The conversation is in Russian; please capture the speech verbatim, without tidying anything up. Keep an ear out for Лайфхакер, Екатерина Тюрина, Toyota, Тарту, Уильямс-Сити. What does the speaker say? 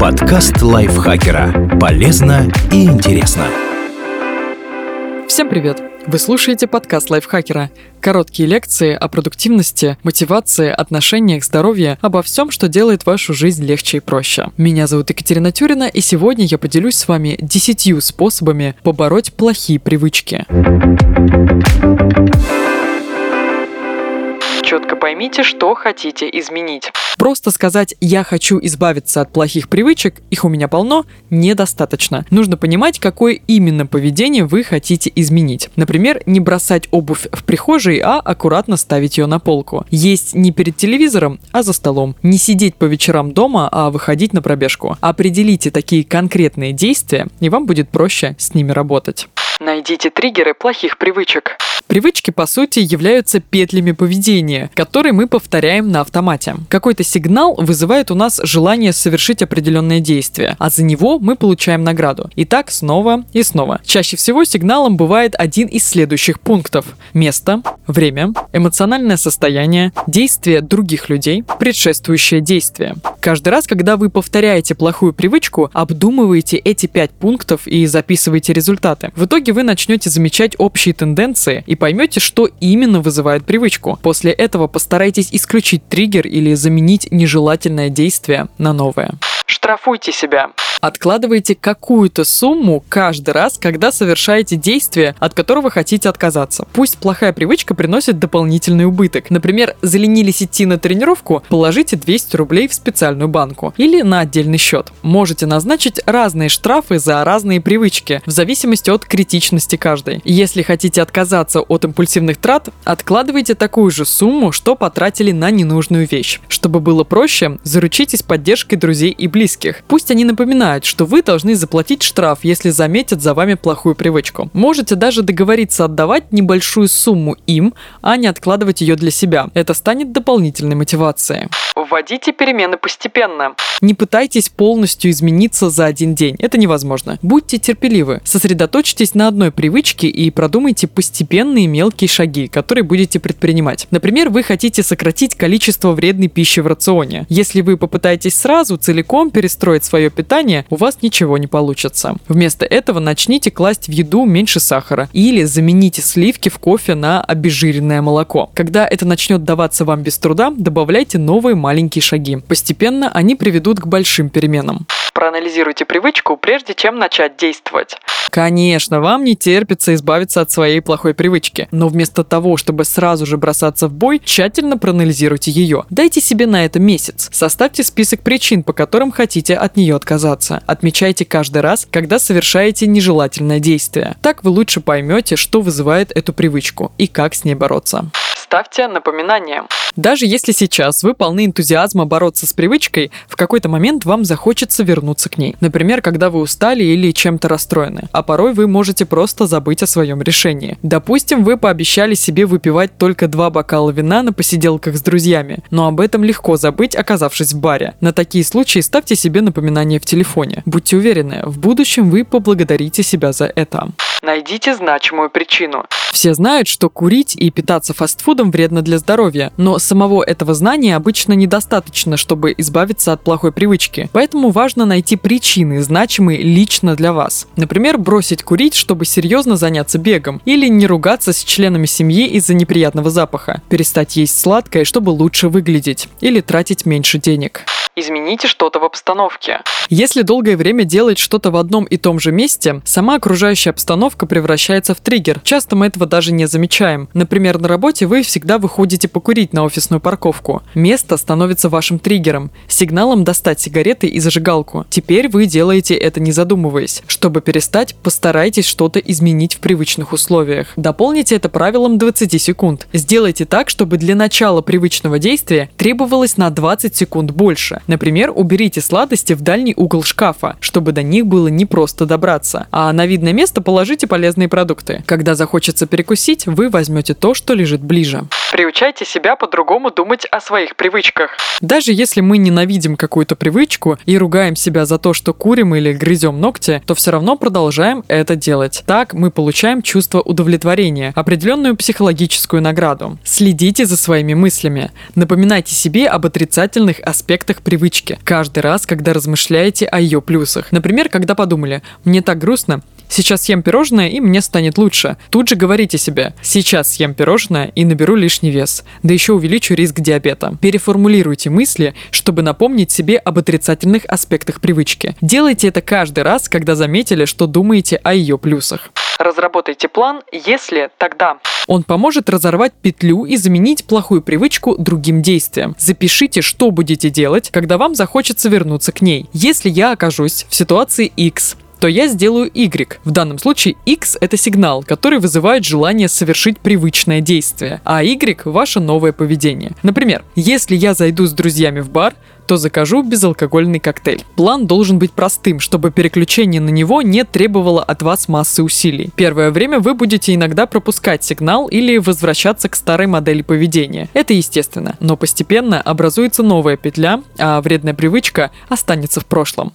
Подкаст Лайфхакера. Полезно и интересно. Всем привет! Вы слушаете подкаст Лайфхакера. Короткие лекции о продуктивности, мотивации, отношениях, здоровье, обо всем, что делает вашу жизнь легче и проще. Меня зовут Екатерина Тюрина, и сегодня я поделюсь с вами десятью способами побороть плохие привычки. Четко поймите, что хотите изменить. Просто сказать «я хочу избавиться от плохих привычек, их у меня полно» недостаточно. Нужно понимать, какое именно поведение вы хотите изменить. Например, не бросать обувь в прихожей, а аккуратно ставить ее на полку. Есть не перед телевизором, а за столом. Не сидеть по вечерам дома, а выходить на пробежку. Определите такие конкретные действия, и вам будет проще с ними работать. Найдите триггеры плохих привычек. Привычки, по сути, являются петлями поведения, которые мы повторяем на автомате. Какой-то сигнал вызывает у нас желание совершить определенное действие, а за него мы получаем награду. И так снова и снова. Чаще всего сигналом бывает один из следующих пунктов: место, время, эмоциональное состояние, действие других людей, предшествующее действие. Каждый раз, когда вы повторяете плохую привычку, обдумывайте эти пять пунктов и записывайте результаты. В итоге вы начнете замечать общие тенденции и поймете, что именно вызывает привычку. После этого постарайтесь исключить триггер или заменить нежелательное действие на новое. Штрафуйте себя. Откладывайте какую-то сумму каждый раз, когда совершаете действие, от которого хотите отказаться. Пусть плохая привычка приносит дополнительный убыток. Например, заленились идти на тренировку, положите двести рублей в специальную банку или на отдельный счет. Можете назначить разные штрафы за разные привычки, в зависимости от критичности каждой. Если хотите отказаться от импульсивных трат, откладывайте такую же сумму, что потратили на ненужную вещь. Чтобы было проще, заручитесь поддержкой друзей и близких. Пусть они напоминают, что вы должны заплатить штраф, если заметят за вами плохую привычку. Можете даже договориться отдавать небольшую сумму им, а не откладывать ее для себя. Это станет дополнительной мотивацией. Вводите перемены постепенно. Не пытайтесь полностью измениться за один день. Это невозможно. Будьте терпеливы. Сосредоточьтесь на одной привычке и продумайте постепенные мелкие шаги, которые будете предпринимать. Например, вы хотите сократить количество вредной пищи в рационе. Если вы попытаетесь сразу целиком перестроить свое питание, у вас ничего не получится. Вместо этого начните класть в еду меньше сахара или замените сливки в кофе на обезжиренное молоко. Когда это начнет даваться вам без труда, добавляйте новые маленькие шаги. Постепенно они приведут к большим переменам. Проанализируйте привычку, прежде чем начать действовать. Конечно, вам не терпится избавиться от своей плохой привычки, но вместо того, чтобы сразу же бросаться в бой, тщательно проанализируйте ее. Дайте себе на это месяц. Составьте список причин, по которым хотите от нее отказаться. Отмечайте каждый раз, когда совершаете нежелательное действие. Так вы лучше поймете, что вызывает эту привычку и как с ней бороться. Ставьте напоминания. Даже если сейчас вы полны энтузиазма бороться с привычкой, в какой-то момент вам захочется вернуться к ней. Например, когда вы устали или чем-то расстроены. А порой вы можете просто забыть о своем решении. Допустим, вы пообещали себе выпивать только два бокала вина на посиделках с друзьями, но об этом легко забыть, оказавшись в баре. На такие случаи ставьте себе напоминания в телефоне. Будьте уверены, в будущем вы поблагодарите себя за это. Найдите значимую причину. Все знают, что курить и питаться фастфудом вредно для здоровья, но самого этого знания обычно недостаточно, чтобы избавиться от плохой привычки. Поэтому важно найти причины, значимые лично для вас. Например, бросить курить, чтобы серьезно заняться бегом, или не ругаться с членами семьи из-за неприятного запаха, перестать есть сладкое, чтобы лучше выглядеть, или тратить меньше денег. Измените что-то в обстановке. Если долгое время делать что-то в одном и том же месте, сама окружающая обстановка превращается в триггер. Часто мы этого даже не замечаем. Например, на работе вы всегда выходите покурить на офисную парковку. Место становится вашим триггером, сигналом достать сигареты и зажигалку. Теперь вы делаете это, не задумываясь. Чтобы перестать, постарайтесь что-то изменить в привычных условиях. Дополните это правилом двадцать секунд. Сделайте так, чтобы для начала привычного действия требовалось на двадцать секунд больше. Например, уберите сладости в дальний угол шкафа, чтобы до них было непросто добраться, а на видное место положите полезные продукты. Когда захочется перекусить, вы возьмете то, что лежит ближе. Приучайте себя по-другому думать о своих привычках. Даже если мы ненавидим какую-то привычку и ругаем себя за то, что курим или грызем ногти, то все равно продолжаем это делать. Так мы получаем чувство удовлетворения, определенную психологическую награду. Следите за своими мыслями. Напоминайте себе об отрицательных аспектах привычки. привычки каждый раз, когда размышляете о ее плюсах. Например, когда подумали «мне так грустно, сейчас съем пирожное и мне станет лучше». Тут же говорите себе «сейчас съем пирожное и наберу лишний вес, да еще увеличу риск диабета». Переформулируйте мысли, чтобы напомнить себе об отрицательных аспектах привычки. Делайте это каждый раз, когда заметили, что думаете о ее плюсах. Разработайте план «если, тогда». Он поможет разорвать петлю и заменить плохую привычку другим действием. Запишите, что будете делать, когда вам захочется вернуться к ней. Если я окажусь в ситуации X, то я сделаю Y. В данном случае X – это сигнал, который вызывает желание совершить привычное действие, а Y – ваше новое поведение. Например, если я зайду с друзьями в бар, то закажу безалкогольный коктейль. План должен быть простым, чтобы переключение на него не требовало от вас массы усилий. Первое время вы будете иногда пропускать сигнал или возвращаться к старой модели поведения. Это естественно, но постепенно образуется новая петля, а вредная привычка останется в прошлом.